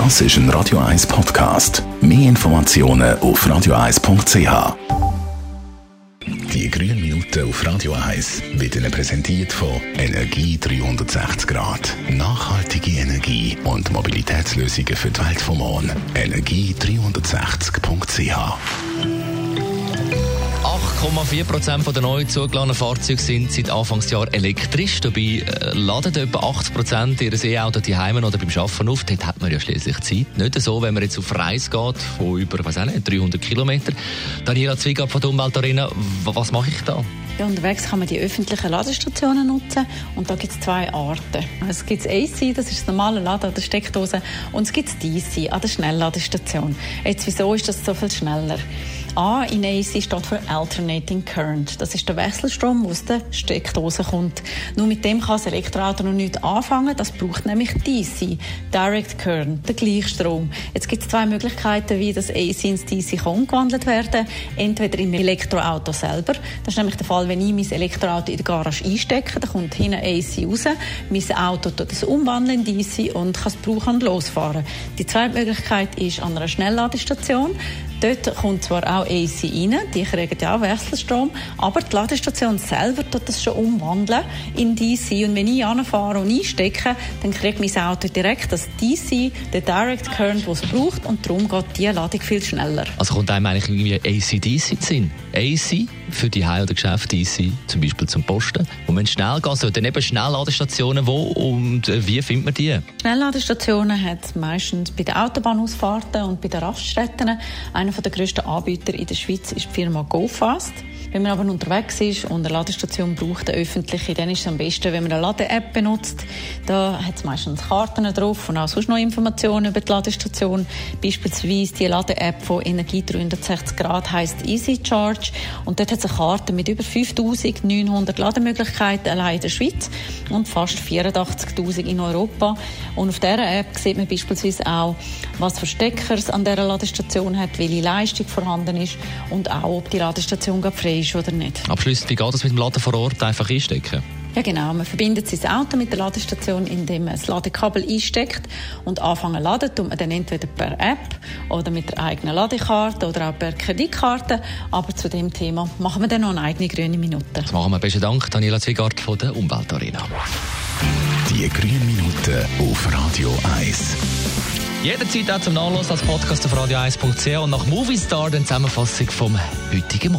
Das ist ein Radio 1 Podcast. Mehr Informationen auf radio1.ch. Die grünen Minuten auf Radio 1 wird Ihnen präsentiert von Energie 360 Grad. Nachhaltige Energie und Mobilitätslösungen für die Welt von morgen. Energie 360.ch. 8,4% der neu zugelassenen Fahrzeuge sind seit Anfangsjahr elektrisch. Dabei laden etwa 80% ihres E-Auto zu Hause oder beim Arbeiten auf. Dort hat man ja schließlich Zeit. Nicht so, wenn man jetzt auf Reise geht von über 300 Kilometer. Daniela Ziegart von der Umwelt Arena, was mache ich da? Ja, unterwegs kann man die öffentlichen Ladestationen nutzen und da gibt es zwei Arten. Es gibt AC, das ist das normale Laden an der Steckdose, und es gibt DC an der Schnellladestation. Jetzt, wieso ist das so viel schneller? A in AC steht für Alternating Current. Das ist der Wechselstrom, der aus der Steckdose kommt. Nur mit dem kann das Elektroauto noch nicht anfangen. Das braucht nämlich DC, Direct Current, der Gleichstrom. Jetzt gibt es zwei Möglichkeiten, wie das AC ins DC kann umgewandelt werden. Entweder im Elektroauto selber. Das ist nämlich der Fall, wenn ich mein Elektroauto in der Garage einstecke, dann kommt hinten AC raus. Mein Auto tut das umwandeln in DC und kann es brauchen und losfahren. Die zweite Möglichkeit ist an einer Schnellladestation. Dort kommt zwar auch AC rein, die kriegen ja auch Wechselstrom, aber die Ladestation selber tut das schon umwandeln in DC. Und wenn ich anfahre und einstecke, dann kriegt mein Auto direkt das DC, den Direct Current, den es braucht, und darum geht die Ladung viel schneller. Also kommt einem eigentlich irgendwie AC-DC in den Sinn? AC für die Heim- oder Geschäfte, DC zum Beispiel zum Posten. Und wenn es schnell geht, dann eben Schnellladestationen, wo und wie findet man die? Schnellladestationen hat es meistens bei den Autobahnausfahrten und bei den Raststätten. Einer der grössten Anbieter in der Schweiz ist die Firma GoFast. Wenn man aber unterwegs ist und eine Ladestation braucht, eine öffentliche, dann ist es am besten, wenn man eine Lade-App benutzt. Da hat es meistens Karten drauf und auch sonst noch Informationen über die Ladestation. Beispielsweise die Lade-App von Energie 360 Grad heisst Easy Charge. Und dort hat es eine Karte mit über 5'900 Lademöglichkeiten allein in der Schweiz und fast 84'000 in Europa. Und auf dieser App sieht man beispielsweise auch, was für Stecker es an dieser Ladestation hat, welche Leistung vorhanden ist und auch, ob die Ladestation frei ist oder nicht. Abschliessend, wie geht das mit dem Laden vor Ort? Einfach einstecken? Ja genau, man verbindet sein Auto mit der Ladestation, indem man das Ladekabel einsteckt, und anfangen laden tut man dann entweder per App oder mit der eigenen Ladekarte oder auch per Kreditkarte. Aber zu dem Thema machen wir dann noch eine eigene grüne Minute. Das machen wir. Besten Dank, Daniela Ziegart von der Umwelt Arena. Die grüne Minute auf Radio 1. Jederzeit auch zum Nachlesen als Podcast auf radio1.ch und nach Movistar eine Zusammenfassung vom heutigen Morgen.